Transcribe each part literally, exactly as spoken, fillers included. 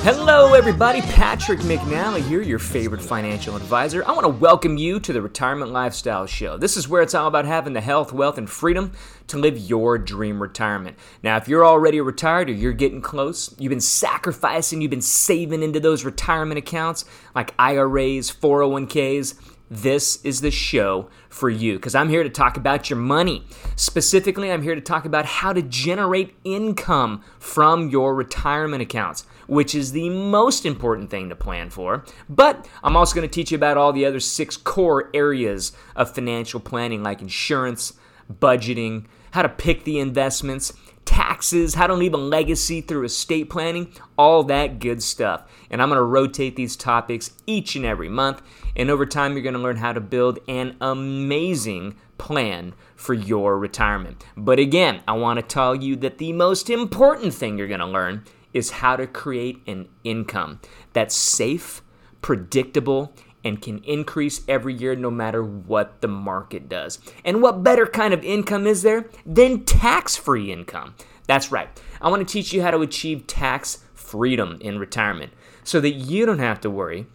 Hello everybody, Patrick McNally here, your favorite financial advisor. I want to welcome you to the Retirement Lifestyle Show. This is where it's all about having the health, wealth, and freedom to live your dream retirement. Now, if you're already retired or you're getting close, you've been sacrificing, you've been saving into those retirement accounts like I R As, four oh one k's, this is the show for you, because I'm here to talk about your money. Specifically, I'm here to talk about how to generate income from your retirement accounts, which is the most important thing to plan for. But I'm also going to teach you about all the other six core areas of financial planning, like insurance, budgeting, how to pick the investments, taxes, how to leave a legacy through estate planning, all that good stuff. And I'm going to rotate these topics each and every month. And over time, you're going to learn how to build an amazing plan for your retirement. But again, I want to tell you that the most important thing you're going to learn is how to create an income that's safe, predictable, and can increase every year no matter what the market does. And what better kind of income is there than tax-free income? That's right. I want to teach you how to achieve tax freedom in retirement so that you don't have to worry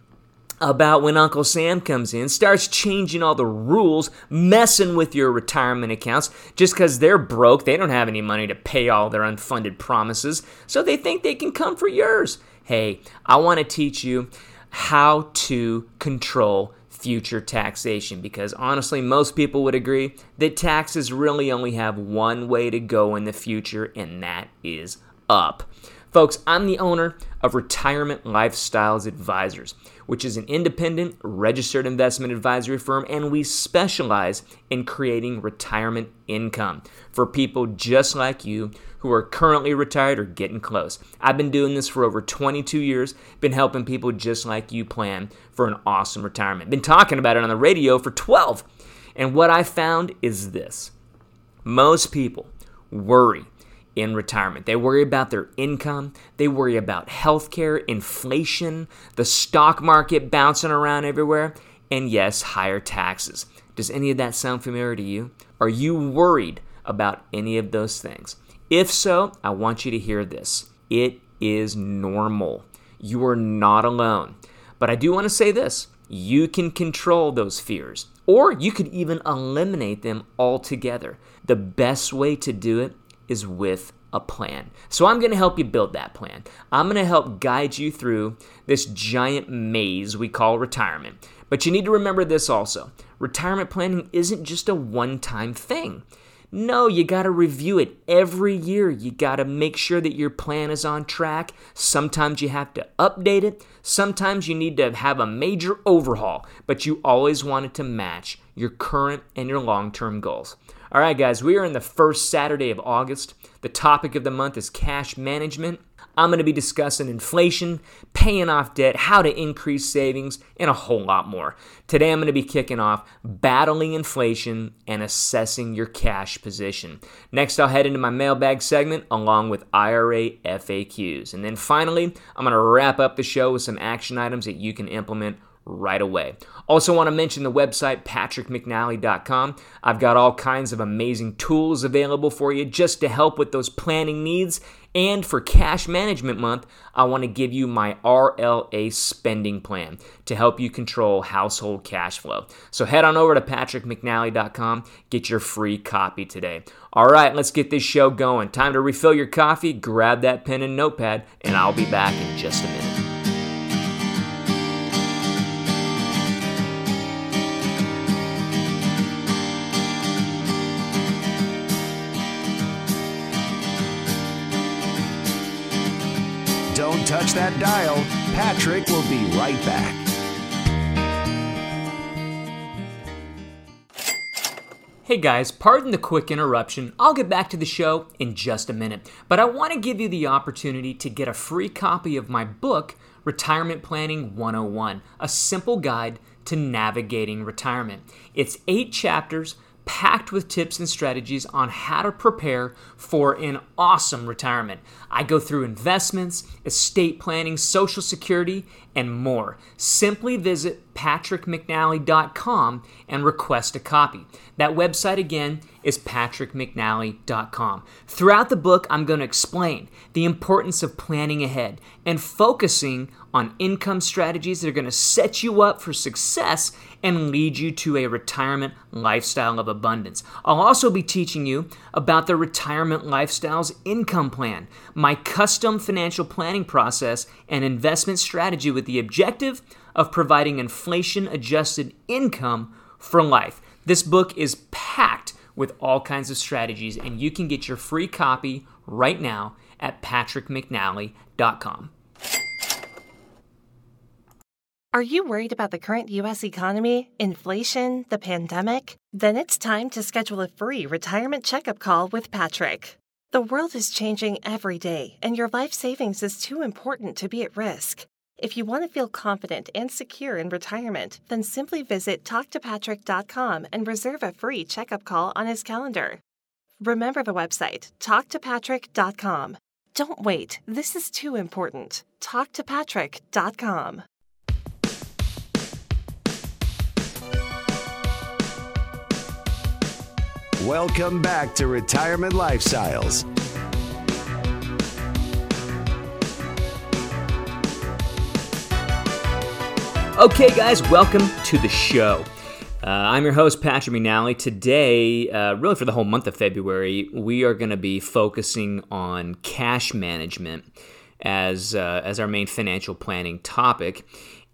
about when Uncle Sam comes in, starts changing all the rules, messing with your retirement accounts just because they're broke. They don't have any money to pay all their unfunded promises, so they think they can come for yours. Hey, I want to teach you how to control future taxation, because honestly, most people would agree that taxes really only have one way to go in the future, and that is up. Folks, I'm the owner of Retirement Lifestyles Advisors, which is an independent, registered investment advisory firm, and we specialize in creating retirement income for people just like you who are currently retired or getting close. I've been doing this for over twenty-two years, been helping people just like you plan for an awesome retirement. Been talking about it on the radio for twelve. And what I found is this. Most people worry in retirement. They worry about their income. They worry about healthcare, inflation, the stock market bouncing around everywhere, and yes, higher taxes. Does any of that sound familiar to you? Are you worried about any of those things? If so, I want you to hear this. It is normal. You are not alone. But I do want to say this. You can control those fears, or you could even eliminate them altogether. The best way to do it is with a plan. So I'm going to help you build that plan. I'm going to help guide you through this giant maze we call retirement. But you need to remember this also. Retirement planning isn't just a one-time thing. No, you got to review it every year. You got to make sure that your plan is on track. Sometimes you have to update it. Sometimes you need to have a major overhaul, but you always want it to match your current and your long-term goals. All right, guys, we are in the first Saturday of August. The topic of the month is cash management. I'm going to be discussing inflation, paying off debt, how to increase savings, and a whole lot more. Today, I'm going to be kicking off battling inflation and assessing your cash position. Next, I'll head into my mailbag segment along with I R A F A Qs. And then finally, I'm going to wrap up the show with some action items that you can implement right away. Also want to mention the website Patrick McNally dot com. I've got all kinds of amazing tools available for you just to help with those planning needs. And for cash management month, I want to give you my R L A spending plan to help you control household cash flow. So head on over to Patrick McNally dot com, get your free copy today. All right, let's get this show going. Time to refill your coffee, grab that pen and notepad, and I'll be back in just a minute. touch that dial. Patrick will be right back. Hey guys, pardon the quick interruption. I'll get back to the show in just a minute, but I want to give you the opportunity to get a free copy of my book, Retirement Planning one oh one, a simple guide to navigating retirement. It's eight chapters packed with tips and strategies on how to prepare for an awesome retirement. I go through investments, estate planning, Social Security, and more. Simply visit Patrick McNally dot com and request a copy. That website again is Patrick McNally dot com. Throughout the book, I'm going to explain the importance of planning ahead and focusing on income strategies that are going to set you up for success and lead you to a retirement lifestyle of abundance. I'll also be teaching you about the Retirement Lifestyles Income Plan, my custom financial planning process and investment strategy with the objective of providing inflation-adjusted income for life. This book is packed with all kinds of strategies, and you can get your free copy right now at Patrick McNally dot com. Are you worried about the current U S economy, inflation, the pandemic? Then it's time to schedule a free retirement checkup call with Patrick. The world is changing every day, and your life savings is too important to be at risk. If you want to feel confident and secure in retirement, then simply visit Talk To Patrick dot com and reserve a free checkup call on his calendar. Remember the website, Talk To Patrick dot com. Don't wait. This is too important. Talk To Patrick dot com. Welcome back to Retirement Lifestyles. Okay, guys, welcome to the show. Uh, I'm your host, Patrick McNally. Today, uh, really for the whole month of February, we are going to be focusing on cash management as uh, as our main financial planning topic.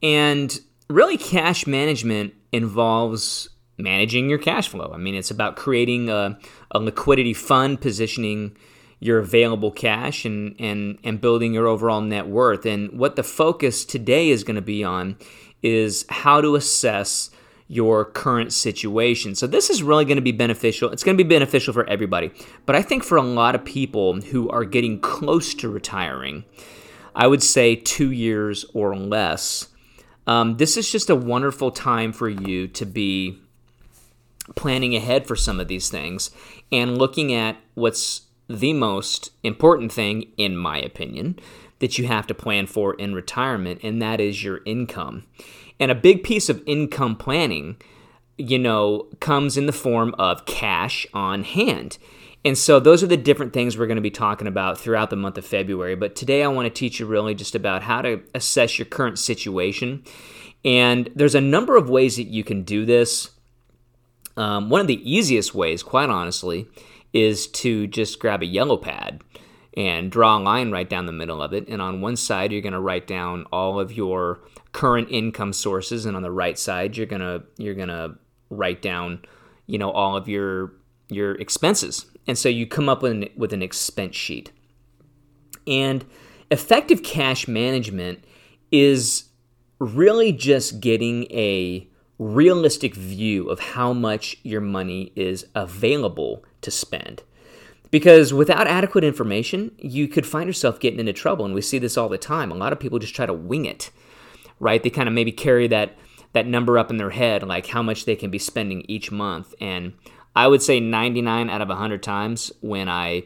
And really, cash management involves managing your cash flow. I mean, it's about creating a, a liquidity fund, positioning your available cash, and and and building your overall net worth. And what the focus today is going to be on is how to assess your current situation. So this is really going to be beneficial. It's going to be beneficial for everybody. But I think for a lot of people who are getting close to retiring, I would say two years or less, um, this is just a wonderful time for you to be planning ahead for some of these things and looking at what's the most important thing, in my opinion, that you have to plan for in retirement, and that is your income. And a big piece of income planning, you know, comes in the form of cash on hand. And so those are the different things we're going to be talking about throughout the month of February. But today I want to teach you really just about how to assess your current situation. And there's a number of ways that you can do this. Um, one of the easiest ways, quite honestly, is to just grab a yellow pad and draw a line right down the middle of it. And on one side, you're going to write down all of your current income sources, and on the right side, you're going to you're going to write down, you know, all of your your expenses. And so you come up with an, with an expense sheet. And effective cash management is really just getting a realistic view of how much your money is available to spend. Because without adequate information, you could find yourself getting into trouble, and we see this all the time. A lot of people just try to wing it, right? They kind of maybe carry that that number up in their head, like how much they can be spending each month. And I would say ninety-nine out of one hundred times when I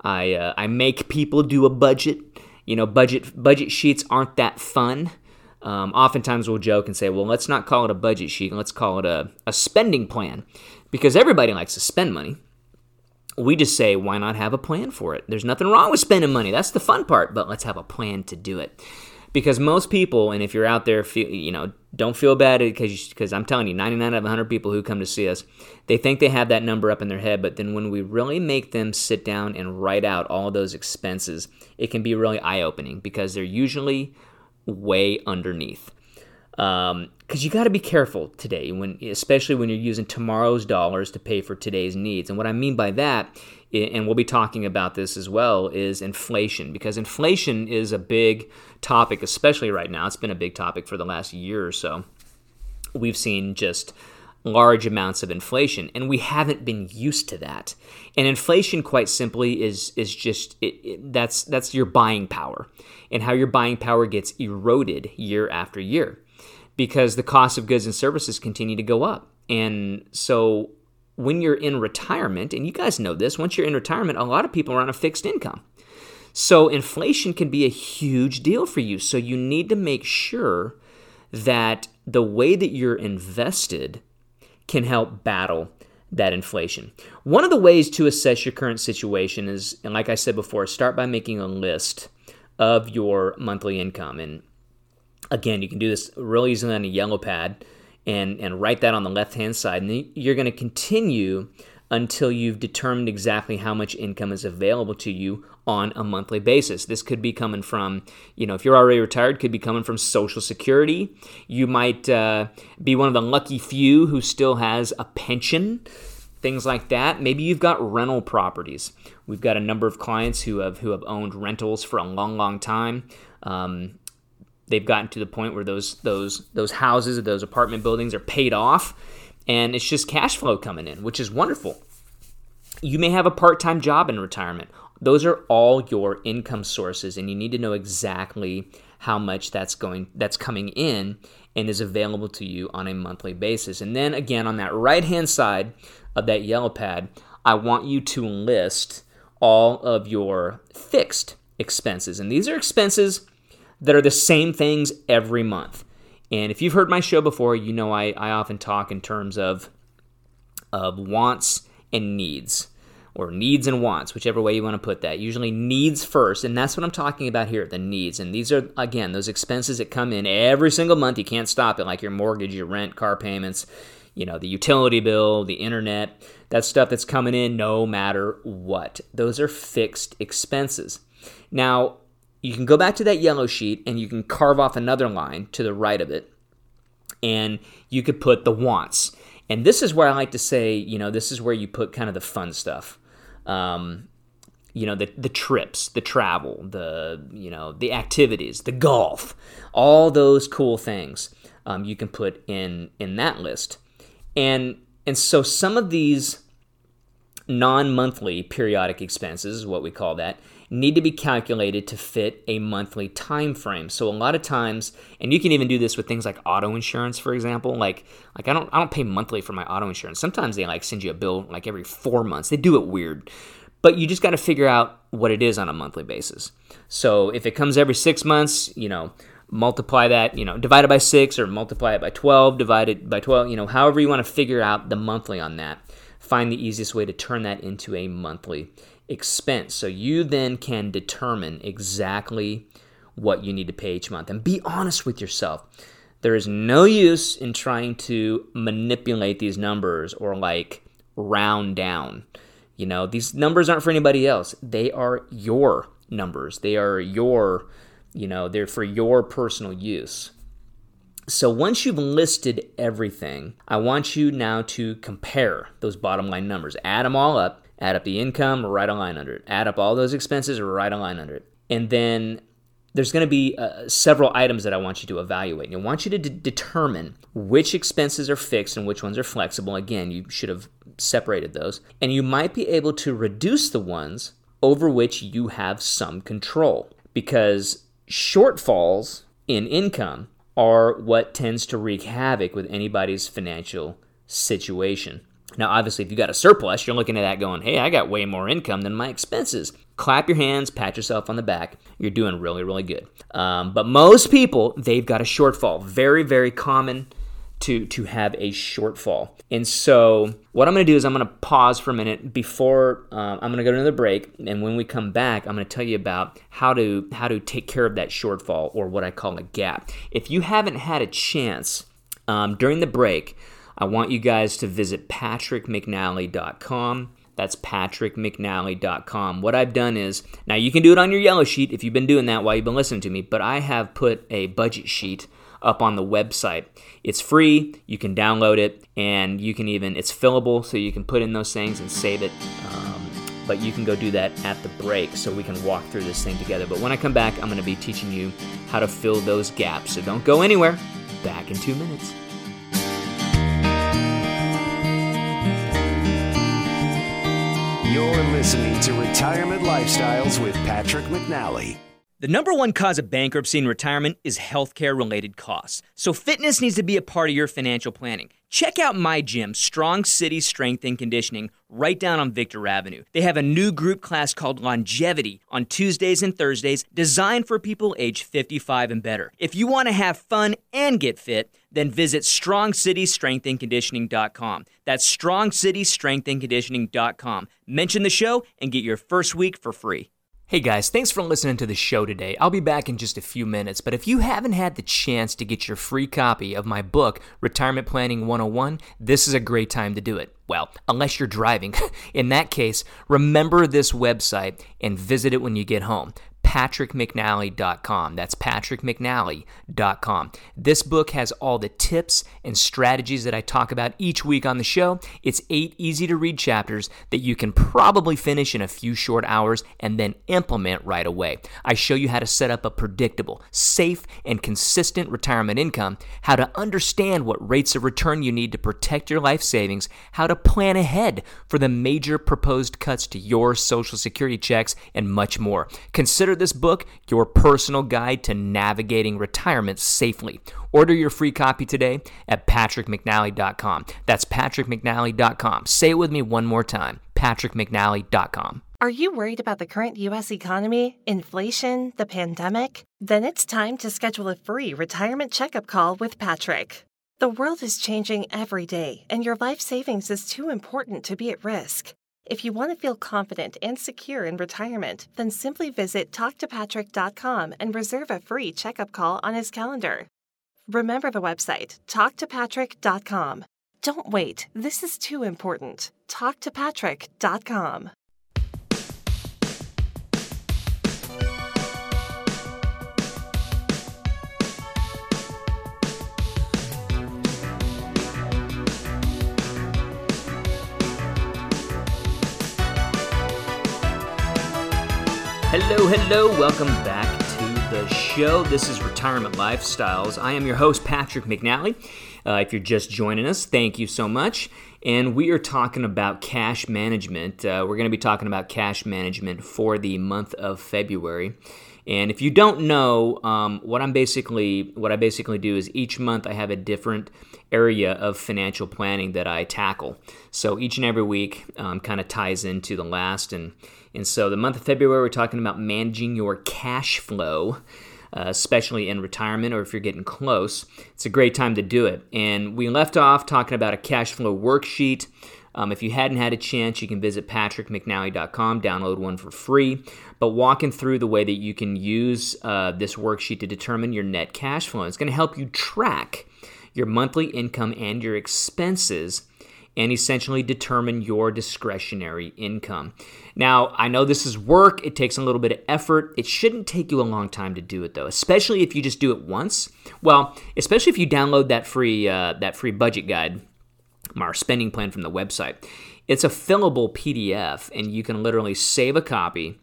I uh, I make people do a budget, you know, budget budget sheets aren't that fun. Um, oftentimes we'll joke and say, well, let's not call it a budget sheet. Let's call it a, a spending plan, because everybody likes to spend money. We just say, why not have a plan for it? There's nothing wrong with spending money. That's the fun part, but let's have a plan to do it. Because most people, and if you're out there, feel, you know, don't feel bad, because because I'm telling you, ninety-nine out of one hundred people who come to see us, they think they have that number up in their head, but then when we really make them sit down and write out all those expenses, it can be really eye-opening, because they're usually way underneath. Um, because you got to be careful today, when, especially when you're using tomorrow's dollars to pay for today's needs. And what I mean by that, and we'll be talking about this as well, is inflation. Because inflation is a big topic, especially right now. It's been a big topic for the last year or so. We've seen just large amounts of inflation, and we haven't been used to that. And inflation, quite simply, is is just it, it, that's that's your buying power, and how your buying power gets eroded year after year, because the cost of goods and services continue to go up. And so when you're in retirement, and you guys know this, once you're in retirement, a lot of people are on a fixed income. So inflation can be a huge deal for you. So you need to make sure that the way that you're invested can help battle that inflation. One of the ways to assess your current situation is, and like I said before, start by making a list of your monthly income. And again, you can do this really easily on a yellow pad and, and write that on the left-hand side. And you're going to continue until you've determined exactly how much income is available to you on a monthly basis. This could be coming from, you know, if you're already retired, could be coming from Social Security. You might uh, be one of the lucky few who still has a pension, things like that. Maybe you've got rental properties. We've got a number of clients who have who have owned rentals for a long, long time. Um, They've gotten to the point where those those those houses or those apartment buildings are paid off, and it's just cash flow coming in, which is wonderful. You may have a part-time job in retirement. Those are all your income sources, and you need to know exactly how much that's going that's coming in and is available to you on a monthly basis. And then again, on that right-hand side of that yellow pad, I want you to list all of your fixed expenses. And these are expenses that are the same things every month. And if you've heard my show before, you know I, I often talk in terms of, of wants and needs, or needs and wants, whichever way you want to put that. Usually needs first, and that's what I'm talking about here, the needs. And these are, again, those expenses that come in every single month. You can't stop it, like your mortgage, your rent, car payments, you know, the utility bill, the internet, that stuff that's coming in no matter what. Those are fixed expenses. Now, you can go back to that yellow sheet and you can carve off another line to the right of it, and you could put the wants. And this is where I like to say, you know, this is where you put kind of the fun stuff, um, you know, the the trips, the travel, the, you know, the activities, the golf, all those cool things um, you can put in in that list. And and so some of these non-monthly periodic expenses, what we call that, need to be calculated to fit a monthly time frame. So a lot of times, and you can even do this with things like auto insurance, for example. Like, like I don't, I don't pay monthly for my auto insurance. Sometimes they like send you a bill like every four months. They do it weird, but you just got to figure out what it is on a monthly basis. So if it comes every six months, you know, multiply that, you know, divide it by six, or multiply it by twelve, divide it by twelve. You know, however you want to figure out the monthly on that. Find the easiest way to turn that into a monthly expense. So you then can determine exactly what you need to pay each month. And be honest with yourself. There is no use in trying to manipulate these numbers or like round down. You know, these numbers aren't for anybody else. They are your numbers. They are your, you know, they're for your personal use. So once you've listed everything, I want you now to compare those bottom line numbers. Add them all up. Add up the income, write a line under it. Add up all those expenses, write a line under it. And then there's going to be uh, several items that I want you to evaluate. And I want you to de- determine which expenses are fixed and which ones are flexible. Again, you should have separated those. And you might be able to reduce the ones over which you have some control, because shortfalls in income are what tends to wreak havoc with anybody's financial situation. Now, obviously, if you got a surplus, you're looking at that going, hey, I got way more income than my expenses. Clap your hands, pat yourself on the back. You're doing really, really good. Um, but most people, they've got a shortfall. Very, very common to, to have a shortfall. And so what I'm going to do is I'm going to pause for a minute before uh, I'm going to go to another break. And when we come back, I'm going to tell you about how to how to take care of that shortfall, or what I call a gap. If you haven't had a chance um, during the break, I want you guys to visit Patrick McNally dot com. That's Patrick McNally dot com. What I've done is, now you can do it on your yellow sheet if you've been doing that while you've been listening to me, but I have put a budget sheet up on the website. It's free, you can download it, and you can even, it's fillable, so you can put in those things and save it. Um, but you can go do that at the break so we can walk through this thing together. But when I come back, I'm going to be teaching you how to fill those gaps. So don't go anywhere. Back in two minutes. You're listening to Retirement Lifestyles with Patrick McNally. The number one cause of bankruptcy in retirement is healthcare-related costs. So fitness needs to be a part of your financial planning. Check out my gym, Strong City Strength and Conditioning, right down on Victor Avenue. They have a new group class called Longevity on Tuesdays and Thursdays, designed for people age fifty-five and better. If you want to have fun and get fit, then visit strong city strength and conditioning dot com. That's strong city strength and conditioning dot com. Mention the show and get your first week for free. Hey guys, thanks for listening to the show today. I'll be back in just a few minutes, but if you haven't had the chance to get your free copy of my book, Retirement Planning one oh one, this is a great time to do it. Well, unless you're driving. In that case, remember this website and visit it when you get home. Patrick McNally dot com. That's Patrick McNally dot com. This book has all the tips and strategies that I talk about each week on the show. It's eight easy-to-read chapters that you can probably finish in a few short hours and then implement right away. I show you how to set up a predictable, safe, and consistent retirement income, how to understand what rates of return you need to protect your life savings, how to plan ahead for the major proposed cuts to your Social Security checks, and much more. Consider this book your personal guide to navigating retirement safely. Order your free copy today at Patrick McNally dot com. That's Patrick McNally dot com. Say it with me one more time, Patrick McNally dot com. Are you worried about the current U S economy, inflation, the pandemic? Then it's time to schedule a free retirement checkup call with Patrick. The world is changing every day, and your life savings is too important to be at risk. If you want to feel confident and secure in retirement, then simply visit Talk To Patrick dot com and reserve a free checkup call on his calendar. Remember the website, Talk To Patrick dot com. Don't wait. This is too important. Talk To Patrick dot com. Hello, hello. Welcome back to the show. This is Retirement Lifestyles. I am your host, Patrick McNally. Uh, if you're just joining us, thank you so much. And we are talking about cash management. Uh, we're going to be talking about cash management for the month of February. And if you don't know, um, what I'm basically, what I basically do is each month I have a different area of financial planning that I tackle. So each and every week um, kind of ties into the last. And, and so the month of February, we're talking about managing your cash flow, uh, especially in retirement or if you're getting close. It's a great time to do it. And we left off talking about a cash flow worksheet. Um, if you hadn't had a chance, you can visit Patrick McNally dot com, download one for free. But walking through the way that you can use uh, this worksheet to determine your net cash flow. It's going to help you track your monthly income and your expenses and essentially determine your discretionary income. Now, I know this is work. It takes a little bit of effort. It shouldn't take you a long time to do it, though, especially if you just do it once. Well, especially if you download that free uh, that free budget guide, our spending plan from the website. It's a fillable P D F, and you can literally save a copy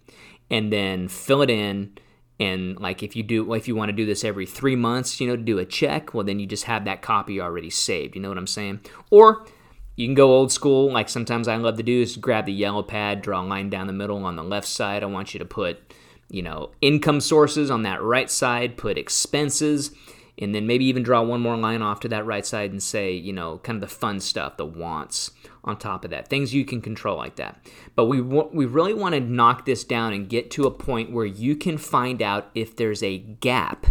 and then fill it in. And like if you do, if you want to do this every three months, you know, to do a check, well, then you just have that copy already saved. You know what I'm saying? Or you can go old school, like sometimes I love to do, is grab the yellow pad, draw a line down the middle on the left side. I want you to put, you know, income sources on that right side, put expenses, and then maybe even draw one more line off to that right side and say, you know, kind of the fun stuff, the wants on top of that, things you can control like that. But we w- we really want to knock this down and get to a point where you can find out if there's a gap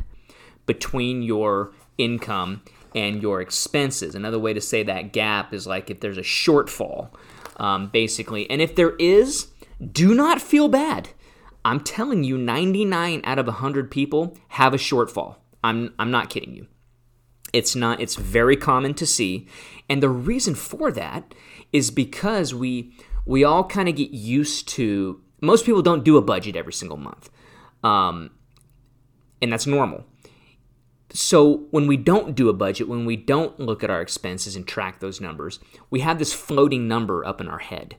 between your income and your expenses. Another way to say that gap is like if there's a shortfall, um, basically. And if there is, do not feel bad. I'm telling you, ninety-nine out of one hundred people have a shortfall. I'm I'm not kidding you. It's not. It's very common to see, and the reason for that is because we we all kind of get used to. Most people don't do a budget every single month, um, and that's normal. So when we don't do a budget, when we don't look at our expenses and track those numbers, we have this floating number up in our head.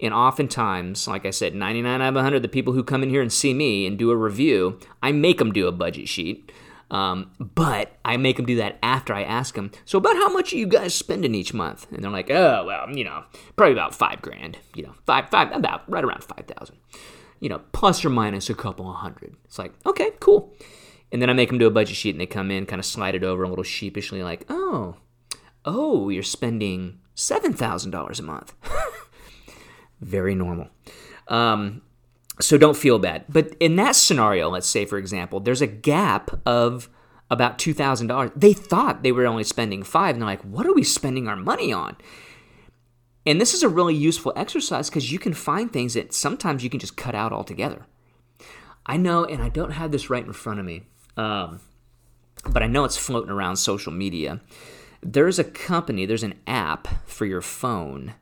And oftentimes, like I said, ninety-nine out of one hundred, the people who come in here and see me and do a review, I make them do a budget sheet. Um, but I make them do that after I ask them, so about how much are you guys spending each month? And they're like, oh, well, you know, probably about five grand, you know, five, five, about right around five thousand, you know, plus or minus a couple of hundred. It's like, okay, cool. And then I make them do a budget sheet and they come in, kind of slide it over a little sheepishly like, oh, oh, you're spending seven thousand dollars a month. Very normal. Um, so don't feel bad. But in that scenario, let's say, for example, there's a gap of about two thousand dollars. They thought they were only spending five, and they're like, what are we spending our money on? And this is a really useful exercise because you can find things that sometimes you can just cut out altogether. I know, and I don't have this right in front of me, um, but I know it's floating around social media. There's a company, there's an app for your phone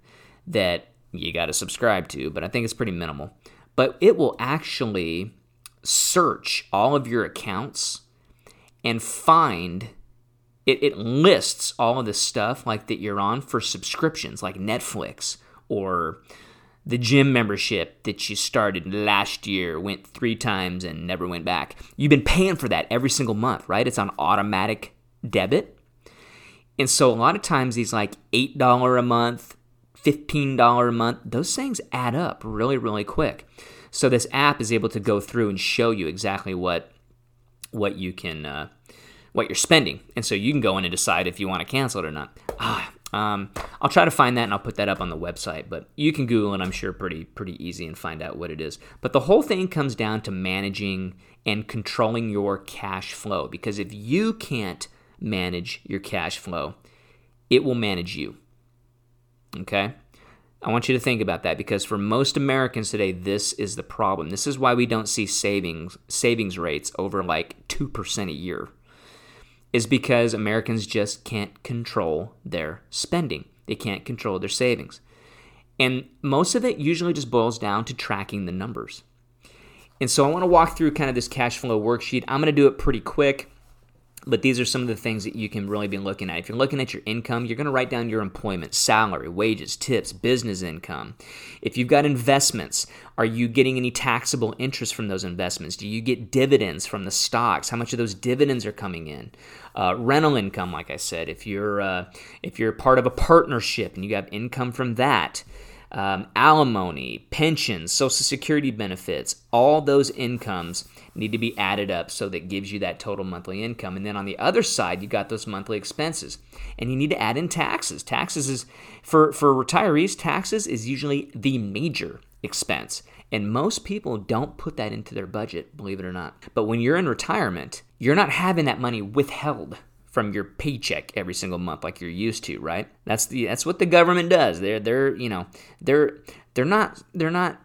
that you got to subscribe to, but I think it's pretty minimal. But it will actually search all of your accounts and find, it, it lists all of the stuff like that you're on for subscriptions, like Netflix or the gym membership that you started last year, went three times and never went back. You've been paying for that every single month, right? It's on automatic debit. And so a lot of times these like eight dollars a month, fifteen dollars a month, those things add up really, really quick. So this app is able to go through and show you exactly what what you can, uh, what you're spending. And so you can go in and decide if you want to cancel it or not. Ah, um, I'll try to find that and I'll put that up on the website, but you can Google it, I'm sure, pretty, pretty easy and find out what it is. But the whole thing comes down to managing and controlling your cash flow, because if you can't manage your cash flow, it will manage you. Okay? I want you to think about that, because for most Americans today, this is the problem. This is why we don't see savings savings rates over like two percent a year, is because Americans just can't control their spending. They can't control their savings. And most of it usually just boils down to tracking the numbers. And so I want to walk through kind of this cash flow worksheet. I'm going to do it pretty quick. But these are some of the things that you can really be looking at. If you're looking at your income, you're going to write down your employment, salary, wages, tips, business income. If you've got investments, are you getting any taxable interest from those investments? Do you get dividends from the stocks? How much of those dividends are coming in? Uh, rental income, like I said, if you're uh, if you're part of a partnership and you have income from that. Um, alimony, pensions, Social Security benefits, all those incomes need to be added up so that gives you that total monthly income. And then on the other side, you got those monthly expenses. And you need to add in taxes. Taxes is, for, for retirees, taxes is usually the major expense. And most people don't put that into their budget, believe it or not. But when you're in retirement, you're not having that money withheld from your paycheck every single month like you're used to, right? That's the that's what the government does. They're they're you know they're they're not they're not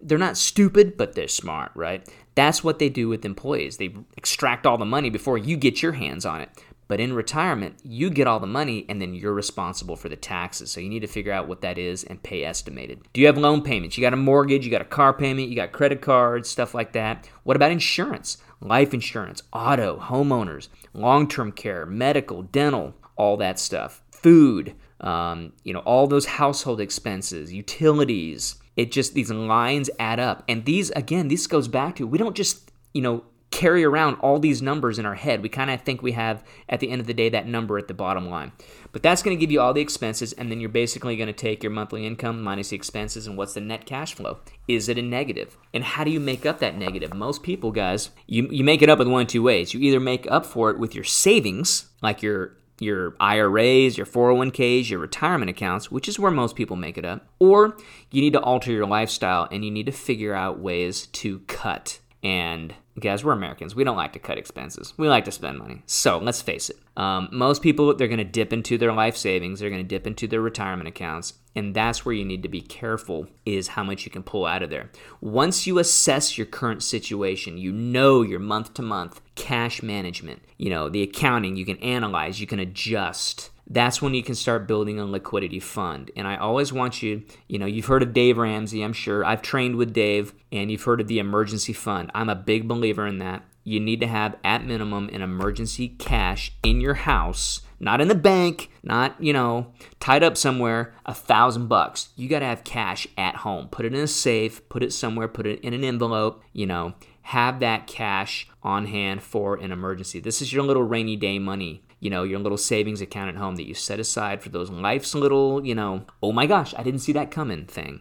they're not stupid, but they're smart, right? That's what they do with employees. They extract all the money before you get your hands on it. But in retirement, you get all the money and then you're responsible for the taxes. So you need to figure out what that is and pay estimated. Do you have loan payments? You got a mortgage, you got a car payment, you got credit cards, stuff like that. What about insurance? Life insurance, auto, homeowners, long-term care, medical, dental, all that stuff. Food, um, you know, all those household expenses, utilities. It just, these lines add up. And these, again, this goes back to, we don't just, you know, carry around all these numbers in our head. We kind of think we have, at the end of the day, that number at the bottom line. But that's going to give you all the expenses, and then you're basically going to take your monthly income minus the expenses, and what's the net cash flow? Is it a negative? And how do you make up that negative? Most people, guys, you, you make it up with one of two ways. You either make up for it with your savings, like your your I R As, your four oh one k's, your retirement accounts, which is where most people make it up, or you need to alter your lifestyle, and you need to figure out ways to cut. And guys, we're Americans. We don't like to cut expenses. We like to spend money. So let's face it. Um, most people, they're going to dip into their life savings. They're going to dip into their retirement accounts. And that's where you need to be careful, is how much you can pull out of there. Once you assess your current situation, you know your month-to-month cash management, you know, the accounting, you can analyze, you can adjust. That's when you can start building a liquidity fund. And I always want you, you know, you've heard of Dave Ramsey, I'm sure. I've trained with Dave, and you've heard of the emergency fund. I'm a big believer in that. you need to have, at minimum, an emergency cash in your house, not in the bank, not, you know, tied up somewhere, a thousand bucks. You got to have cash at home. Put it in a safe, put it somewhere, put it in an envelope, you know, have that cash on hand for an emergency. This is your little rainy day money, you know, your little savings account at home that you set aside for those life's little, you know, oh my gosh, I didn't see that coming thing.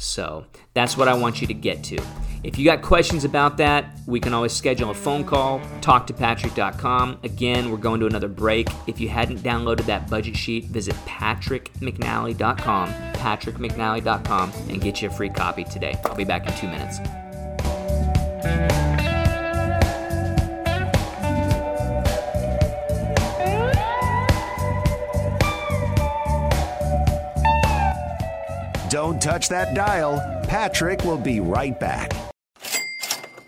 So that's what I want you to get to. If you got questions about that, we can always schedule a phone call, talk to patrick dot com. Again, we're going to another break. If you hadn't downloaded that budget sheet, visit patrick mcnally dot com, patrick mcnally dot com, and get you a free copy today. I'll be back in two minutes. Don't touch that dial. Patrick will be right back.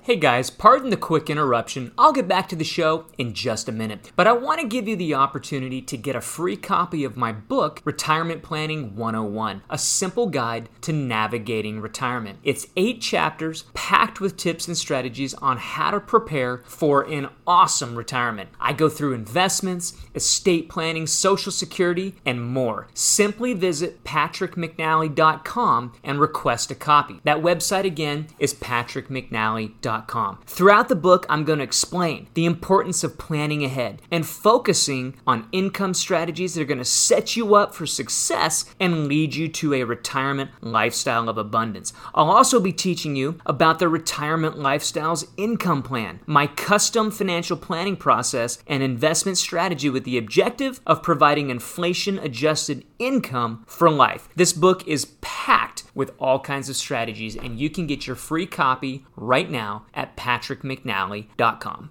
Hey guys, pardon the quick interruption. I'll get back to the show in just a minute, but I want to give you the opportunity to get a free copy of my book, Retirement Planning one oh one, a simple guide to navigating retirement. It's eight chapters packed with tips and strategies on how to prepare for an awesome retirement. I go through investments, estate planning, social security, and more. Simply visit patrick mcnally dot com and request a copy. That website again is patrick mcnally dot com. Throughout the book, I'm going to explain the importance of planning ahead and focusing on income strategies that are going to set you up for success and lead you to a retirement lifestyle of abundance. I'll also be teaching you about the Retirement Lifestyles Income Plan, my custom financial planning process and investment strategy with the objective of providing inflation-adjusted income for life. This book is packed with all kinds of strategies, and you can get your free copy right now at patrick mcnally dot com.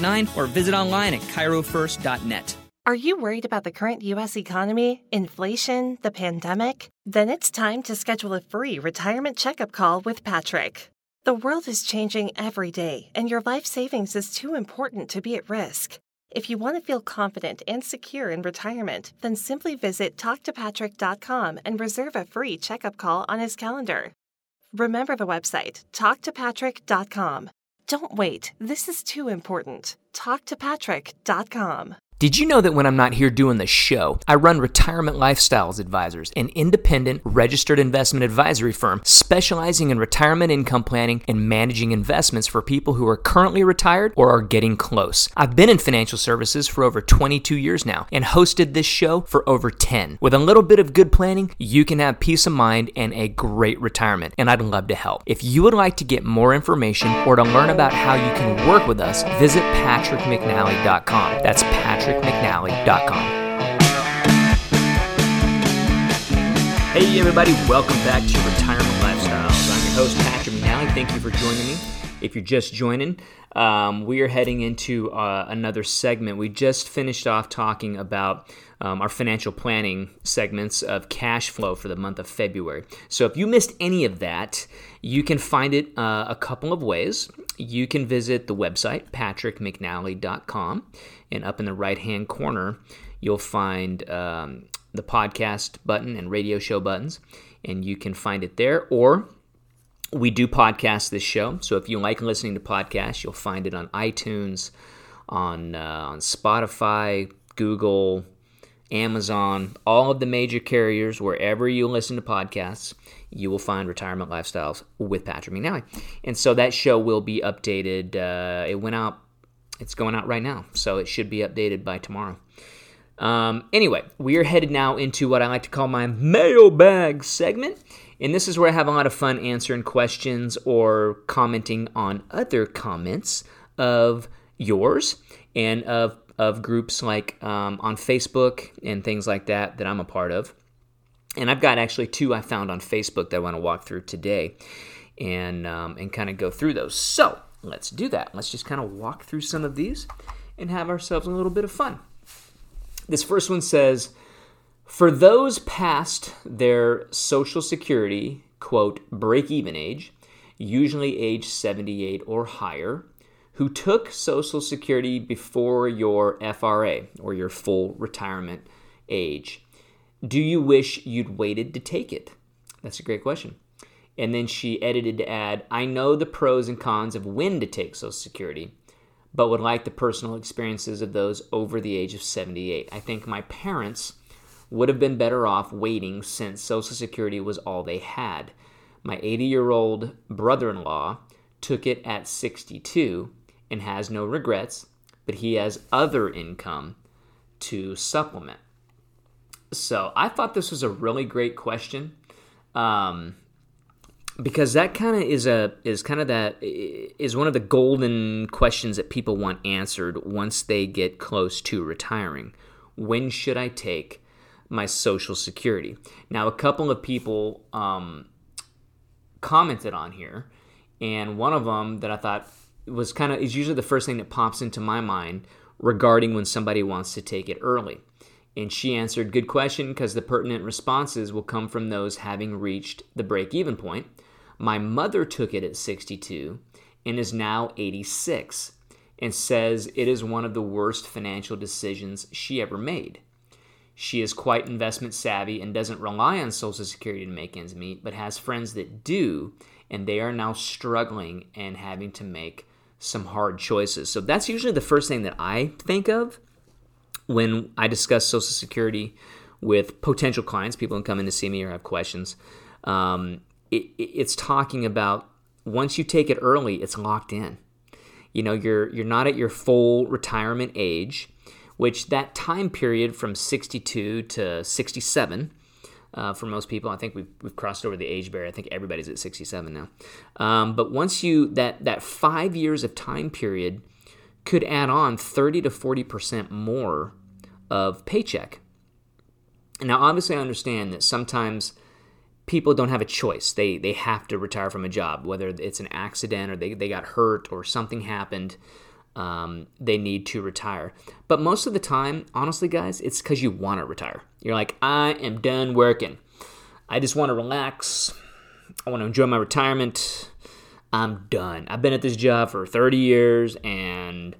nine. Or visit online at chiro first dot net. Are you worried about the current U S economy, inflation, the pandemic? Then it's time to schedule a free retirement checkup call with Patrick. The world is changing every day, and your life savings is too important to be at risk. If you want to feel confident and secure in retirement, then simply visit talk to patrick dot com and reserve a free checkup call on his calendar. Remember the website, talk to patrick dot com. Don't wait. This is too important. talk to patrick dot com. Did you know that when I'm not here doing the show, I run Retirement Lifestyles Advisors, an independent registered investment advisory firm specializing in retirement income planning and managing investments for people who are currently retired or are getting close. I've been in financial services for over twenty-two years now and hosted this show for over ten. With a little bit of good planning, you can have peace of mind and a great retirement, and I'd love to help. If you would like to get more information or to learn about how you can work with us, visit patrick mcnally dot com. That's Patrick. patrick mcnally dot com. Hey everybody, welcome back to Retirement Lifestyles. I'm your host, Patrick McNally. Thank you for joining me. If you're just joining, um, we are heading into uh, another segment. We just finished off talking about um, our financial planning segments of cash flow for the month of February. So if you missed any of that, you can find it uh, a couple of ways. You can visit the website, patrick mcnally dot com, and up in the right-hand corner, you'll find um, the podcast button and radio show buttons, and you can find it there. Or we do podcast this show, so if you like listening to podcasts, you'll find it on iTunes, on, uh, on Spotify, Google, Amazon, all of the major carriers. Wherever you listen to podcasts, you will find Retirement Lifestyles with Patrick McNally. And so that show will be updated. Uh, it went out. It's going out right now, so it should be updated by tomorrow. Um, anyway, we are headed now into what I like to call my mailbag segment, and this is where I have a lot of fun answering questions or commenting on other comments of yours and of of groups like um, on Facebook and things like that that I'm a part of. And I've got actually two I found on Facebook that I want to walk through today and um, and kind of go through those. So let's do that. Let's just kind of walk through some of these and have ourselves a little bit of fun. This first one says, for those past their Social Security, quote, break-even age, usually age seventy-eight or higher, who took Social Security before your F R A or your full retirement age, do you wish you'd waited to take it? That's a great question. And then she edited to add, I know the pros and cons of when to take Social Security, but would like the personal experiences of those over the age of seventy-eight. I think my parents would have been better off waiting since Social Security was all they had. My eighty-year-old brother-in-law took it at sixty-two and has no regrets, but he has other income to supplement. So I thought this was a really great question, um, because that kind of is a is kind of that is one of the golden questions that people want answered once they get close to retiring. When should I take my Social Security? Now, a couple of people um, commented on here, and one of them that I thought was kind of is usually the first thing that pops into my mind regarding when somebody wants to take it early. And she answered, good question, because the pertinent responses will come from those having reached the break-even point. My mother took it at sixty-two and is now eighty-six and says it is one of the worst financial decisions she ever made. She is quite investment savvy and doesn't rely on Social Security to make ends meet, but has friends that do, and they are now struggling and having to make some hard choices. So that's usually the first thing that I think of when I discuss Social Security with potential clients, people who come in to see me or have questions. Um, it, it's talking about once you take it early, it's locked in. You know, you're you're not at your full retirement age, which that time period from sixty-two to sixty-seven, uh, for most people, I think we've we've crossed over the age barrier. I think everybody's at sixty-seven now. Um, but once you that that five years of time period could add on thirty to forty percent more of paycheck. Now, obviously, I understand that sometimes people don't have a choice. They they have to retire from a job, whether it's an accident or they, they got hurt or something happened, um, they need to retire. But most of the time, honestly, guys, it's because you want to retire. You're like, I am done working. I just want to relax. I want to enjoy my retirement. I'm done. I've been at this job for thirty years and,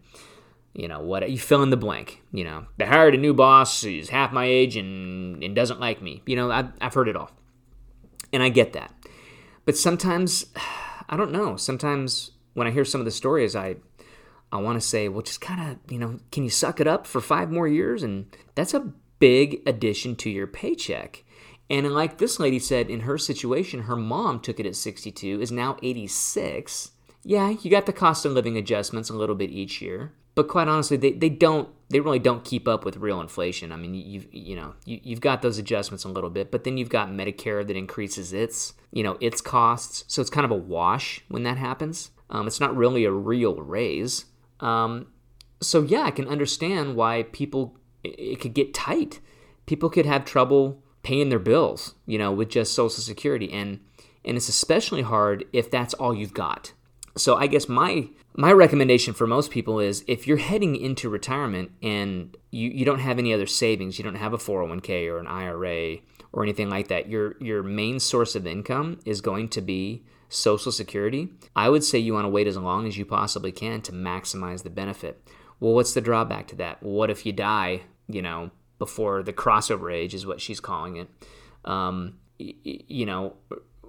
you know, what, you fill in the blank. You know, they hired a new boss who's half my age and, and doesn't like me. You know, I've, I've heard it all. And I get that. But sometimes, I don't know, sometimes when I hear some of the stories, I I want to say, well, just kind of, you know, can you suck it up for five more years? And that's a big addition to your paycheck. And like this lady said, in her situation, her mom took it at sixty-two, is now eighty-six. Yeah, you got the cost of living adjustments a little bit each year. But quite honestly, they, they don't they really don't keep up with real inflation. I mean, you've you know, you, you've got those adjustments a little bit, but then you've got Medicare that increases its, you know, its costs. So it's kind of a wash when that happens. Um, it's not really a real raise. Um, so yeah, I can understand why people it could get tight. People could have trouble paying their bills, you know, with just Social Security. And and it's especially hard if that's all you've got. So I guess my my recommendation for most people is if you're heading into retirement and you, you don't have any other savings, you don't have a four oh one k or an I R A or anything like that, your your main source of income is going to be Social Security, I would say you want to wait as long as you possibly can to maximize the benefit. Well, what's the drawback to that? What if you die, you know, before the crossover age is what she's calling it, um, y- y- you know,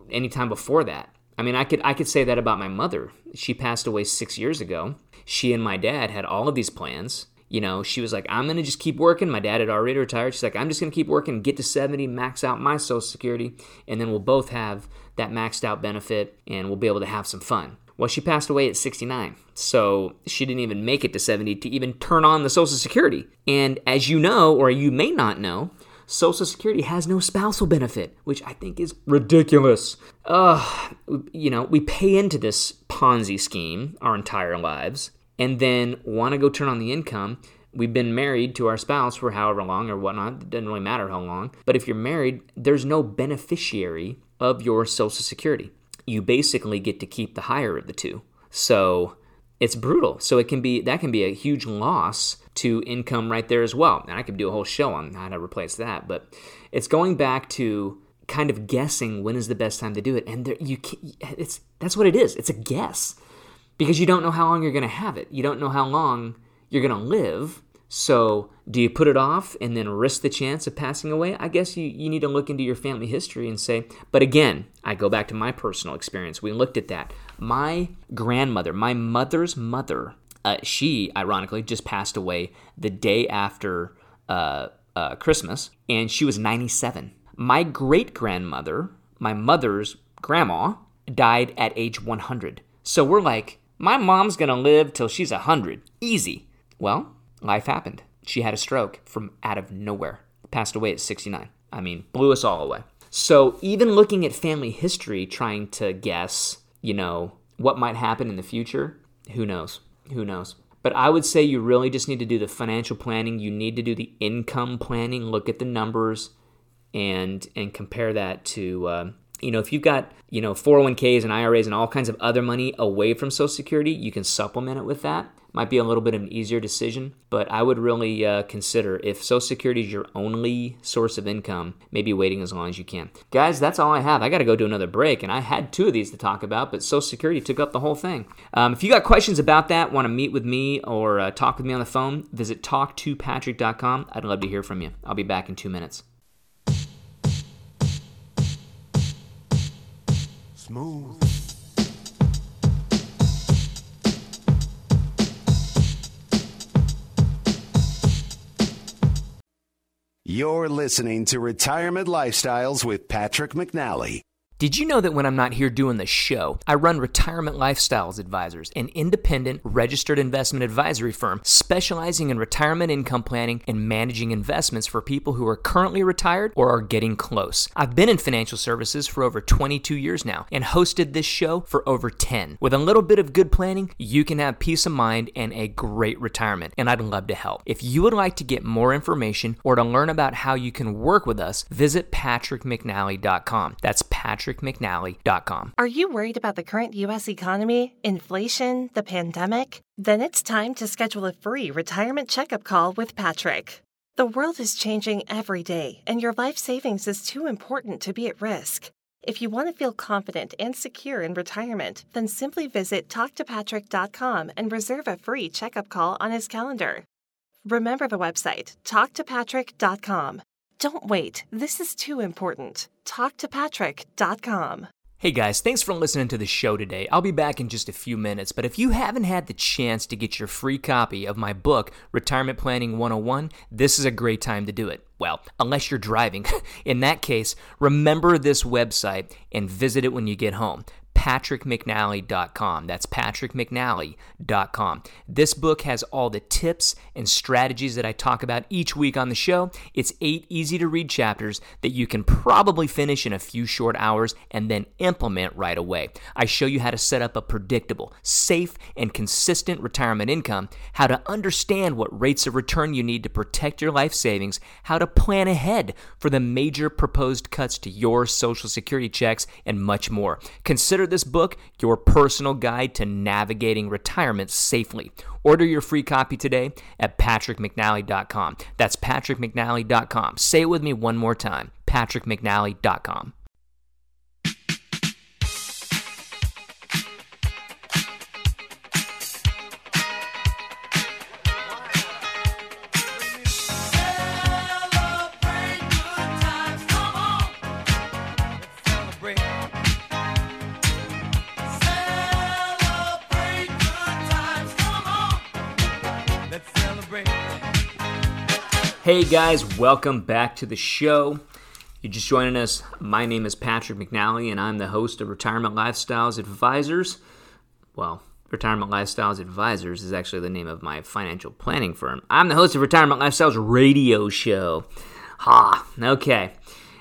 anytime before that. I mean, I could I could say that about my mother. She passed away six years ago. She and my dad had all of these plans. You know, she was like, I'm going to just keep working. My dad had already retired. She's like, I'm just going to keep working, get to seventy, max out my Social Security, and then we'll both have that maxed out benefit and we'll be able to have some fun. Well, she passed away at sixty-nine, so she didn't even make it to seventy to even turn on the Social Security. And as you know, or you may not know, Social Security has no spousal benefit, which I think is ridiculous. Ugh, you know, we pay into this Ponzi scheme our entire lives and then want to go turn on the income. We've been married to our spouse for however long or whatnot. It doesn't really matter how long. But if you're married, there's no beneficiary of your Social Security. You basically get to keep the higher of the two. So it's brutal. So it can be, that can be a huge loss to income right there as well. And I could do a whole show on how to replace that, but it's going back to kind of guessing when is the best time to do it. And there, you can't, it's, that's what it is. It's a guess because you don't know how long you're going to have it. You don't know how long you're going to live. So do you put it off and then risk the chance of passing away? I guess you, you need to look into your family history and say, but again, I go back to my personal experience. We looked at that. My grandmother, my mother's mother, uh, she ironically just passed away the day after uh, uh, Christmas, and she was ninety-seven. My great-grandmother, my mother's grandma, died at age one hundred. So we're like, my mom's going to live till she's one hundred. Easy. Well, life happened. She had a stroke from out of nowhere. Passed away at sixty-nine. I mean, blew us all away. So even looking at family history, trying to guess, you know, what might happen in the future, who knows? Who knows? But I would say you really just need to do the financial planning. You need to do the income planning, look at the numbers and and compare that to, uh, you know, if you've got, you know, four oh one k's and I R A's and all kinds of other money away from Social Security, you can supplement it with that. Might be a little bit of an easier decision, but I would really uh, consider if Social Security is your only source of income, maybe waiting as long as you can. Guys, that's all I have. I got to go do another break, and I had two of these to talk about, but Social Security took up the whole thing. Um, if you got questions about that, want to meet with me or uh, talk with me on the phone, visit talk to patrick dot com. I'd love to hear from you. I'll be back in two minutes. Smooth. You're listening to Retirement Lifestyles with Patrick McNally. Did you know that when I'm not here doing the show, I run Retirement Lifestyles Advisors, an independent registered investment advisory firm specializing in retirement income planning and managing investments for people who are currently retired or are getting close? I've been in financial services for over twenty-two years now and hosted this show for over ten. With a little bit of good planning, you can have peace of mind and a great retirement, and I'd love to help. If you would like to get more information or to learn about how you can work with us, visit Patrick McNally dot com. That's Patrick. Patrick McNally dot com. Are you worried about the current U S economy, inflation, the pandemic? Then it's time to schedule a free retirement checkup call with Patrick. The world is changing every day, and your life savings is too important to be at risk. If you want to feel confident and secure in retirement, then simply visit talk to patrick dot com and reserve a free checkup call on his calendar. Remember the website, talk to patrick dot com. Don't wait. This is too important. talk to patrick dot com. Hey guys, thanks for listening to the show today. I'll be back in just a few minutes, but if you haven't had the chance to get your free copy of my book, Retirement Planning one oh one, this is a great time to do it. Well, unless you're driving. In that case, remember this website and visit it when you get home. Patrick McNally dot com. That's Patrick McNally dot com. This book has all the tips and strategies that I talk about each week on the show. It's eight easy-to-read chapters that you can probably finish in a few short hours and then implement right away. I show you how to set up a predictable, safe, and consistent retirement income, how to understand what rates of return you need to protect your life savings, how to plan ahead for the major proposed cuts to your Social Security checks, and much more. Consider this book your personal guide to navigating retirement safely. Order your free copy today at Patrick McNally dot com. That's Patrick McNally dot com. Say it with me one more time, Patrick McNally dot com. Hey guys, welcome back to the show. You're just joining us. My name is Patrick McNally, and I'm the host of Retirement Lifestyles Advisors. Well, Retirement Lifestyles Advisors is actually the name of my financial planning firm. I'm the host of Retirement Lifestyles Radio Show. Ha, okay.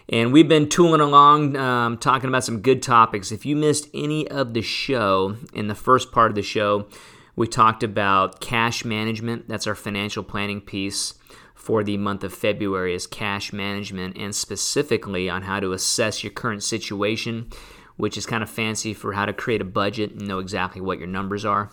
And we've been tooling along, um, talking about some good topics. If you missed any of the show, in the first part of the show, we talked about cash management. That's our financial planning piece for the month of February is cash management, and specifically on how to assess your current situation, which is kind of fancy for how to create a budget and know exactly what your numbers are.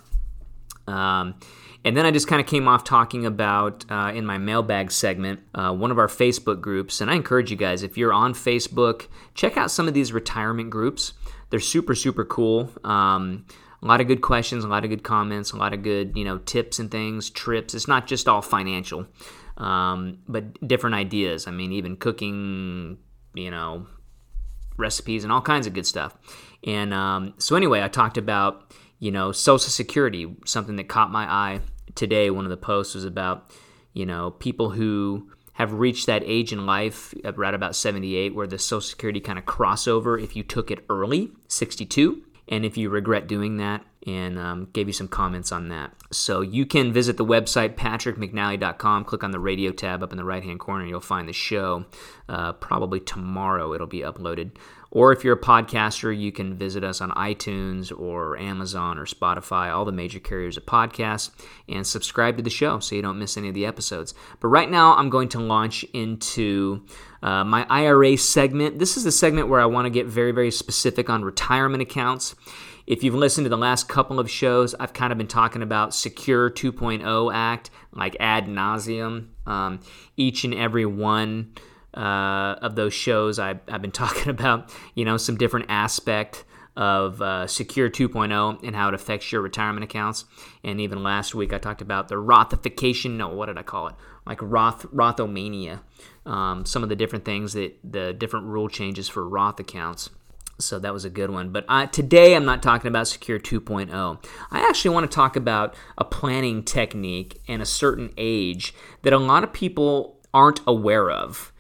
Um, and then I just kind of came off talking about, uh, in my mailbag segment, uh, one of our Facebook groups. And I encourage you guys, if you're on Facebook, check out some of these retirement groups. They're super, super cool. Um, a lot of good questions, a lot of good comments, a lot of good, you know, tips and things, trips. It's not just all financial, um, but different ideas. I mean, even cooking, you know, recipes and all kinds of good stuff. And um, so anyway, I talked about, you know, Social Security. Something that caught my eye today, one of the posts was about, you know, people who have reached that age in life, right about seventy-eight, where the Social Security kind of crossover if you took it early, sixty-two, and if you regret doing that, and um, gave you some comments on that. So you can visit the website, Patrick McNally dot com, click on the radio tab up in the right-hand corner, and you'll find the show. Uh, probably tomorrow it'll be uploaded. Or if you're a podcaster, you can visit us on iTunes or Amazon or Spotify, all the major carriers of podcasts, and subscribe to the show so you don't miss any of the episodes. But right now, I'm going to launch into uh, my I R A segment. This is the segment where I want to get very, very specific on retirement accounts. If you've listened to the last couple of shows, I've kind of been talking about Secure two point oh Act, like ad nauseum. Um, each and every one uh, of those shows, I've, I've been talking about, you know, some different aspect of uh, Secure two point oh and how it affects your retirement accounts. And even last week, I talked about the Rothification. No, what did I call it? Like Roth, Rothomania. Um, some of the different things that the different rule changes for Roth accounts. So that was a good one. But I, today I'm not talking about Secure two point oh. I actually want to talk about a planning technique and a certain age that a lot of people aren't aware of,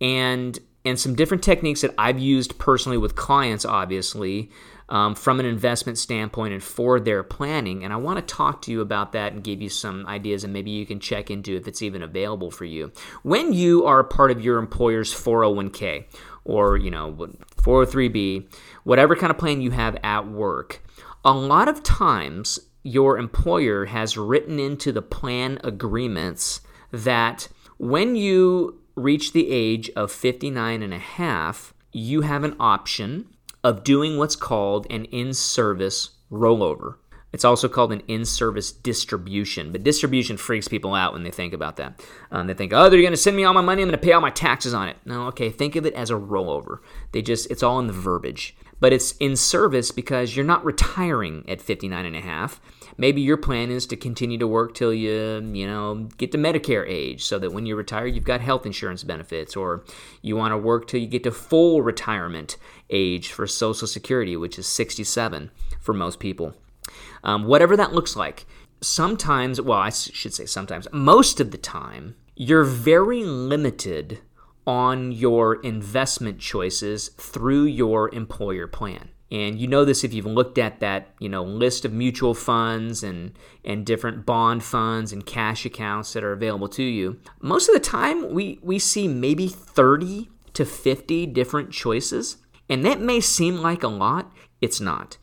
and and some different techniques that I've used personally with clients, obviously, um, from an investment standpoint and for their planning. And I want to talk to you about that and give you some ideas, and maybe you can check into if it's even available for you. When you are a part of your employer's four oh one k, or, you know, four oh three b, whatever kind of plan you have at work, a lot of times your employer has written into the plan agreements that when you reach the age of fifty-nine and a half, you have an option of doing what's called an in-service rollover. It's also called an in-service distribution, but distribution freaks people out when they think about that. Um, they think, oh, they're going to send me all my money, I'm going to pay all my taxes on it. No, okay, think of it as a rollover. They just, it's all in the verbiage. But it's in service because you're not retiring at fifty-nine and a half. Maybe your plan is to continue to work till you, you know, get to Medicare age so that when you retire, you've got health insurance benefits, or you want to work till you get to full retirement age for Social Security, which is sixty-seven for most people. Um, whatever that looks like, sometimes, well, I should say sometimes, most of the time, you're very limited on your investment choices through your employer plan. And you know this if you've looked at that, you know, list of mutual funds and and different bond funds and cash accounts that are available to you. Most of the time, we, we see maybe thirty to fifty different choices, and that may seem like a lot. It's not.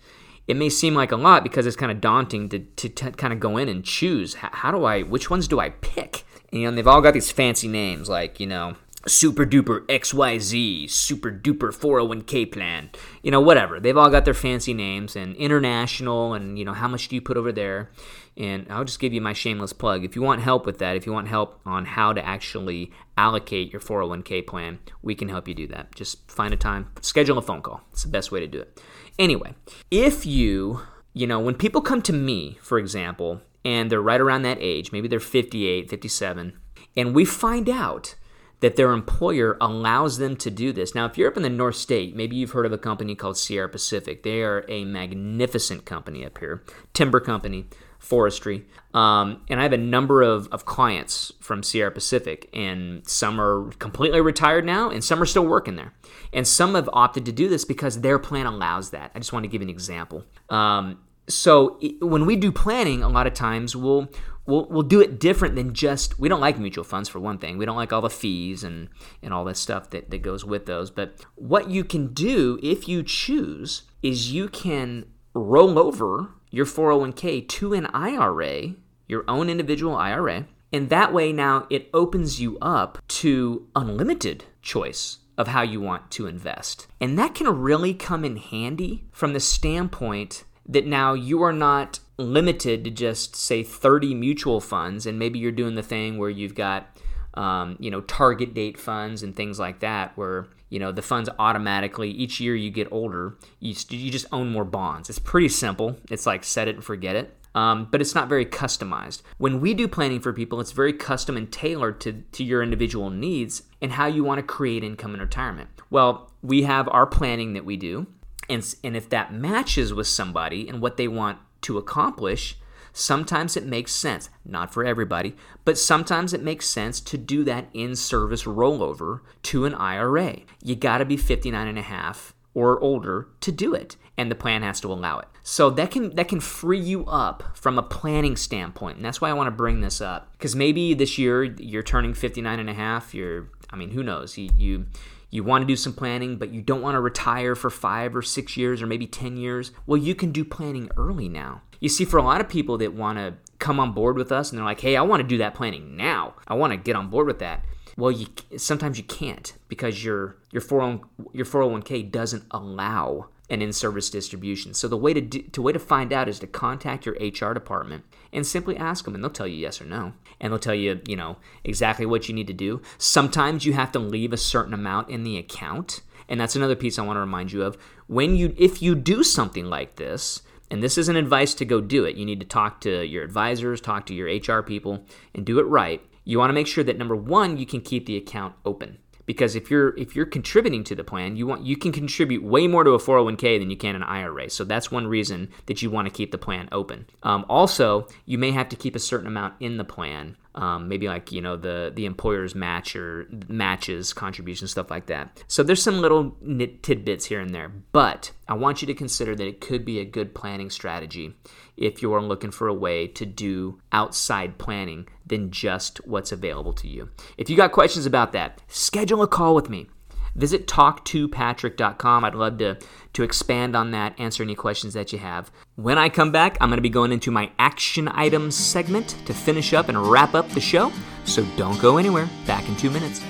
It may seem like a lot because it's kind of daunting to, to t- kind of go in and choose. How, how do I, which ones do I pick? And, you know, and they've all got these fancy names like, you know, Super Duper X Y Z, Super Duper four oh one k plan, you know, whatever. They've all got their fancy names, and international, and, you know, how much do you put over there? And I'll just give you my shameless plug. If you want help with that, if you want help on how to actually allocate your four oh one k plan, we can help you do that. Just find a time, schedule a phone call. It's the best way to do it. Anyway, if you, you know, when people come to me, for example, and they're right around that age, maybe they're fifty-eight, fifty-seven, and we find out that their employer allows them to do this. Now, if you're up in the North State, maybe you've heard of a company called Sierra Pacific. They are a magnificent company up here, timber company, forestry. Um, and I have a number of, of clients from Sierra Pacific, and some are completely retired now, and some are still working there. And some have opted to do this because their plan allows that. I just want to give an example. Um, so it, when we do planning, a lot of times we'll We'll we'll do it different than just, we don't like mutual funds for one thing. We don't like all the fees and, and all that stuff that, that goes with those. But what you can do if you choose is you can roll over your four oh one k to an I R A, your own individual I R A. And that way now it opens you up to unlimited choice of how you want to invest. And that can really come in handy from the standpoint that now you are not limited to just, say, thirty mutual funds, and maybe you're doing the thing where you've got, um, you know, target date funds and things like that, where, you know, the funds automatically, each year you get older, you, you just own more bonds. It's pretty simple. It's like set it and forget it. Um, but it's not very customized. When we do planning for people, it's very custom and tailored to, to your individual needs and how you want to create income in retirement. Well, we have our planning that we do, and, and if that matches with somebody and what they want to accomplish, sometimes it makes sense, not for everybody, but sometimes it makes sense to do that in-service rollover to an I R A. You got to be fifty-nine and a half or older to do it, and the plan has to allow it. So that can that can free you up from a planning standpoint, and that's why I want to bring this up, because maybe this year you're turning fifty-nine and a half, you're, I mean, who knows, you you, you want to do some planning, but you don't want to retire for five or six years or maybe ten years. Well, you can do planning early now. You see, for a lot of people that want to come on board with us, and they're like, hey, I want to do that planning now, I want to get on board with that. Well, you, sometimes you can't, because your your four oh one k doesn't allow an in-service distribution. So the way to do, to way to find out is to contact your H R department and simply ask them, and they'll tell you yes or no, and they'll tell you, you know, exactly what you need to do. Sometimes you have to leave a certain amount in the account, and that's another piece I want to remind you of. When you if you do something like this, and this isn't advice to go do it, you need to talk to your advisors, talk to your H R people, and do it right. You want to make sure that, number one, you can keep the account open, because if you're if you're contributing to the plan, you want you can contribute way more to a four oh one k than you can an I R A. So that's one reason that you want to keep the plan open. Um, also, you may have to keep a certain amount in the plan, um, maybe like you know the the employer's match or matches contribution, stuff like that. So there's some little nit tidbits here and there, but I want you to consider that it could be a good planning strategy if you're looking for a way to do outside planning than just what's available to you. If you got questions about that, schedule a call with me. Visit talk to patrick dot com. I'd love to, to expand on that, answer any questions that you have. When I come back, I'm going to be going into my action items segment to finish up and wrap up the show. So don't go anywhere. Back in two minutes.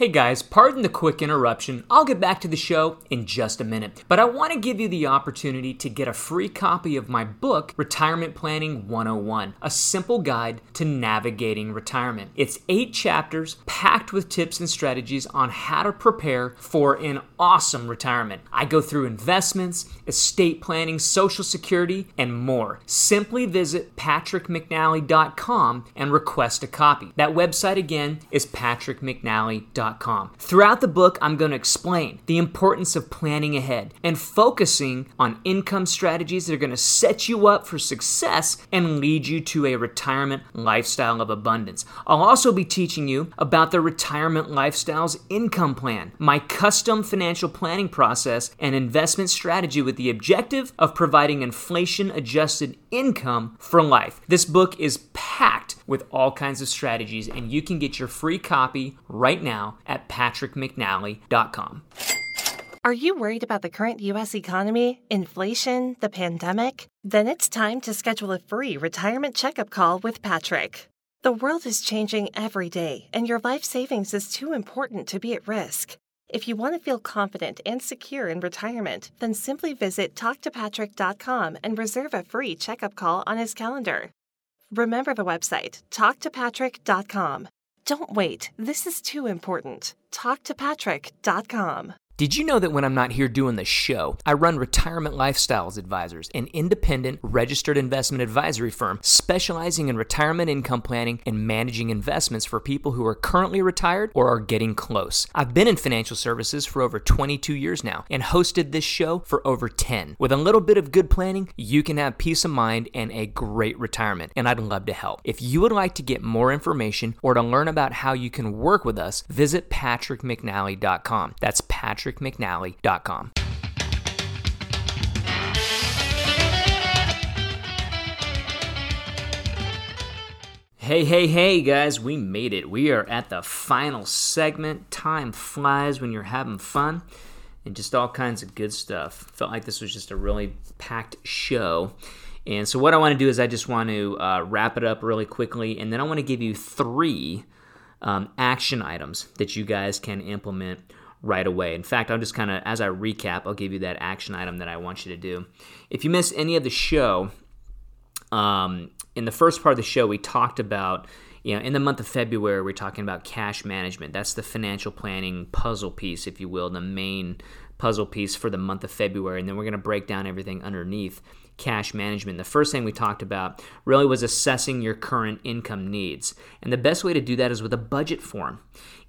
Hey guys, pardon the quick interruption. I'll get back to the show in just a minute, but I want to give you the opportunity to get a free copy of my book, Retirement Planning one oh one, a simple guide to navigating retirement. It's eight chapters packed with tips and strategies on how to prepare for an awesome retirement. I go through investments, estate planning, social security, and more. Simply visit Patrick McNally dot com and request a copy. That website again is Patrick McNally dot com. Throughout the book, I'm going to explain the importance of planning ahead and focusing on income strategies that are going to set you up for success and lead you to a retirement lifestyle of abundance. I'll also be teaching you about the Retirement Lifestyles Income Plan, my custom financial planning process and investment strategy with the objective of providing inflation-adjusted income for life. This book is packed with all kinds of strategies, and you can get your free copy right now at Patrick McNally dot com. Are you worried about the current U S economy, inflation, the pandemic? Then it's time to schedule a free retirement checkup call with Patrick. The world is changing every day, and your life savings is too important to be at risk. If you want to feel confident and secure in retirement, then simply visit talk to patrick dot com and reserve a free checkup call on his calendar. Remember the website, talk to patrick dot com. Don't wait. This is too important. talk to patrick dot com. Did you know that when I'm not here doing the show, I run Retirement Lifestyles Advisors, an independent registered investment advisory firm specializing in retirement income planning and managing investments for people who are currently retired or are getting close. I've been in financial services for over twenty-two years now and hosted this show for over ten. With a little bit of good planning, you can have peace of mind and a great retirement, and I'd love to help. If you would like to get more information or to learn about how you can work with us, visit Patrick McNally dot com. That's Patrick. Patrick McNally dot com. Hey, hey, hey, guys, we made it. We are at the final segment. Time flies when you're having fun and just all kinds of good stuff. Felt like this was just a really packed show. And so what I want to do is I just want to uh, wrap it up really quickly, and then I want to give you three um, action items that you guys can implement right away. In fact, I'll just kind of, as I recap, I'll give you that action item that I want you to do. If you missed any of the show, um, in the first part of the show, we talked about, you know, in the month of February, we're talking about cash management. That's the financial planning puzzle piece, if you will, the main puzzle piece for the month of February. And then we're going to break down everything underneath cash management. The first thing we talked about really was assessing your current income needs. And the best way to do that is with a budget form.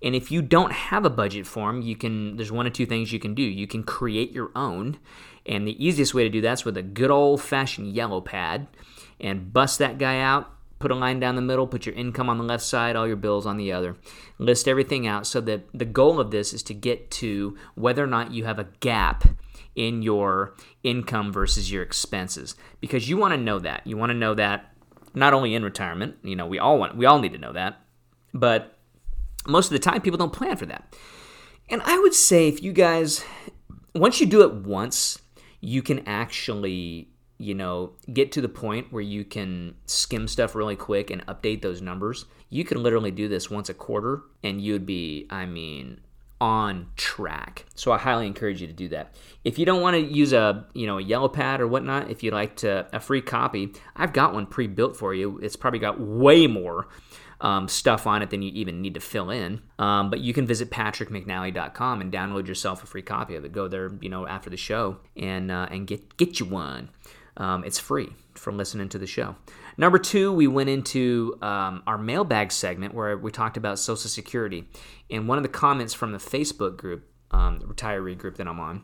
And if you don't have a budget form, you can, there's one of two things you can do. You can create your own. And the easiest way to do that's with a good old-fashioned yellow pad. And bust that guy out, put a line down the middle, put your income on the left side, all your bills on the other. List everything out so that the goal of this is to get to whether or not you have a gap in your income versus your expenses. Because you want to know that. You want to know that not only in retirement, you know, we all want, we all need to know that, but most of the time people don't plan for that. And I would say if you guys, once you do it once, you can actually, you know, get to the point where you can skim stuff really quick and update those numbers. You can literally do this once a quarter and you'd be, I mean, on track. So I highly encourage you to do that. If you don't want to use a, you know, a yellow pad or whatnot, if you'd like to, a free copy, I've got one pre-built for you. It's probably got way more Um, stuff on it than you even need to fill in. Um, but you can visit Patrick McNally dot com and download yourself a free copy of it. Go there, you know, after the show and uh, and get get you one. Um, it's free for listening to the show. Number two, we went into um, our mailbag segment where we talked about Social Security. And one of the comments from the Facebook group, um, the retiree group that I'm on,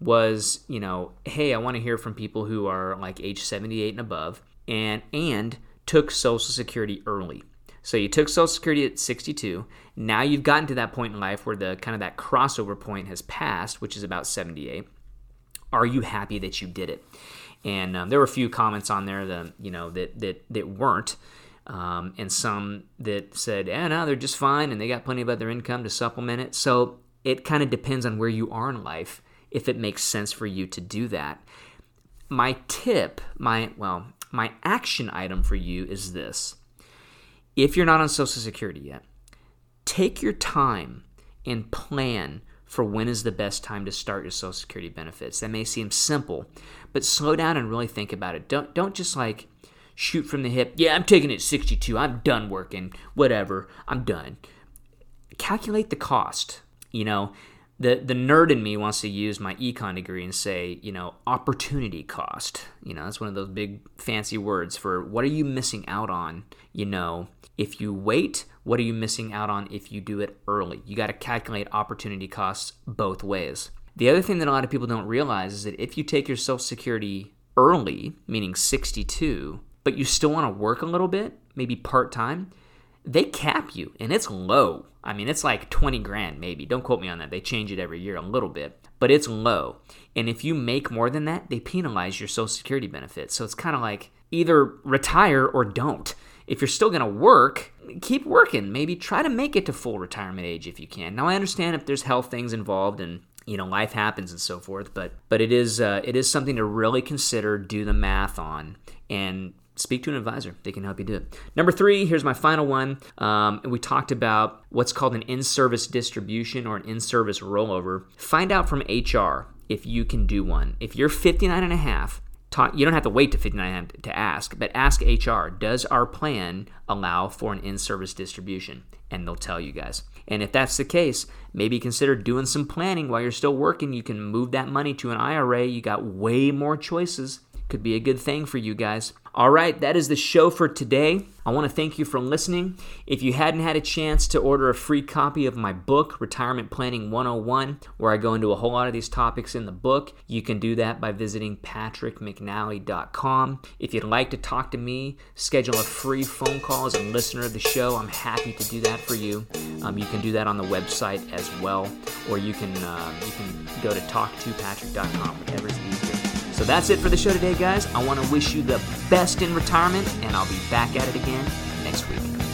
was, you know, hey, I want to hear from people who are like age seventy-eight and above and and took Social Security early. So you took Social Security at sixty-two. Now you've gotten to that point in life where the kind of that crossover point has passed, which is about seventy-eight. Are you happy that you did it? And um, there were a few comments on there that, you know, that that that weren't, um, and some that said, eh, no, they're just fine, and they got plenty of other income to supplement it. So it kind of depends on where you are in life if it makes sense for you to do that. My tip, my well, my action item for you is this. If you're not on Social Security yet, take your time and plan for when is the best time to start your Social Security benefits. That may seem simple, but slow down and really think about it. Don't don't just like shoot from the hip. Yeah, I'm taking it at sixty-two. I'm done working. Whatever. I'm done. Calculate the cost. You know, the the nerd in me wants to use my econ degree and say, you know, opportunity cost. You know, that's one of those big fancy words for what are you missing out on, you know, if you wait, what are you missing out on if you do it early? You got to calculate opportunity costs both ways. The other thing that a lot of people don't realize is that if you take your Social Security early, meaning sixty-two, but you still want to work a little bit, maybe part-time, they cap you, and it's low. I mean, it's like twenty grand maybe. Don't quote me on that. They change it every year a little bit, but it's low. And if you make more than that, they penalize your Social Security benefits. So it's kind of like either retire or don't. If you're still going to work, keep working. Maybe try to make it to full retirement age if you can. Now, I understand if there's health things involved and, you know, life happens and so forth, but but it is uh, it is something to really consider, do the math on, and speak to an advisor. They can help you do it. Number three, here's my final one. Um, we talked about what's called an in-service distribution or an in-service rollover. Find out from H R if you can do one. If you're fifty-nine and a half, you don't have to wait to fifty-nine to ask, but ask H R, does our plan allow for an in-service distribution? And they'll tell you guys. And if that's the case, maybe consider doing some planning while you're still working. You can move that money to an I R A. You got way more choices. Could be a good thing for you guys. All right, that is the show for today. I want to thank you for listening. If you hadn't had a chance to order a free copy of my book, Retirement Planning one oh one, where I go into a whole lot of these topics in the book, you can do that by visiting Patrick McNally dot com. If you'd like to talk to me, schedule a free phone call as a listener of the show. I'm happy to do that for you. Um, you can do that on the website as well, or you can, uh, you can go to Talk To Patrick dot com, whatever's easier. So that's it for the show today, guys. I want to wish you the best in retirement, and I'll be back at it again next next week.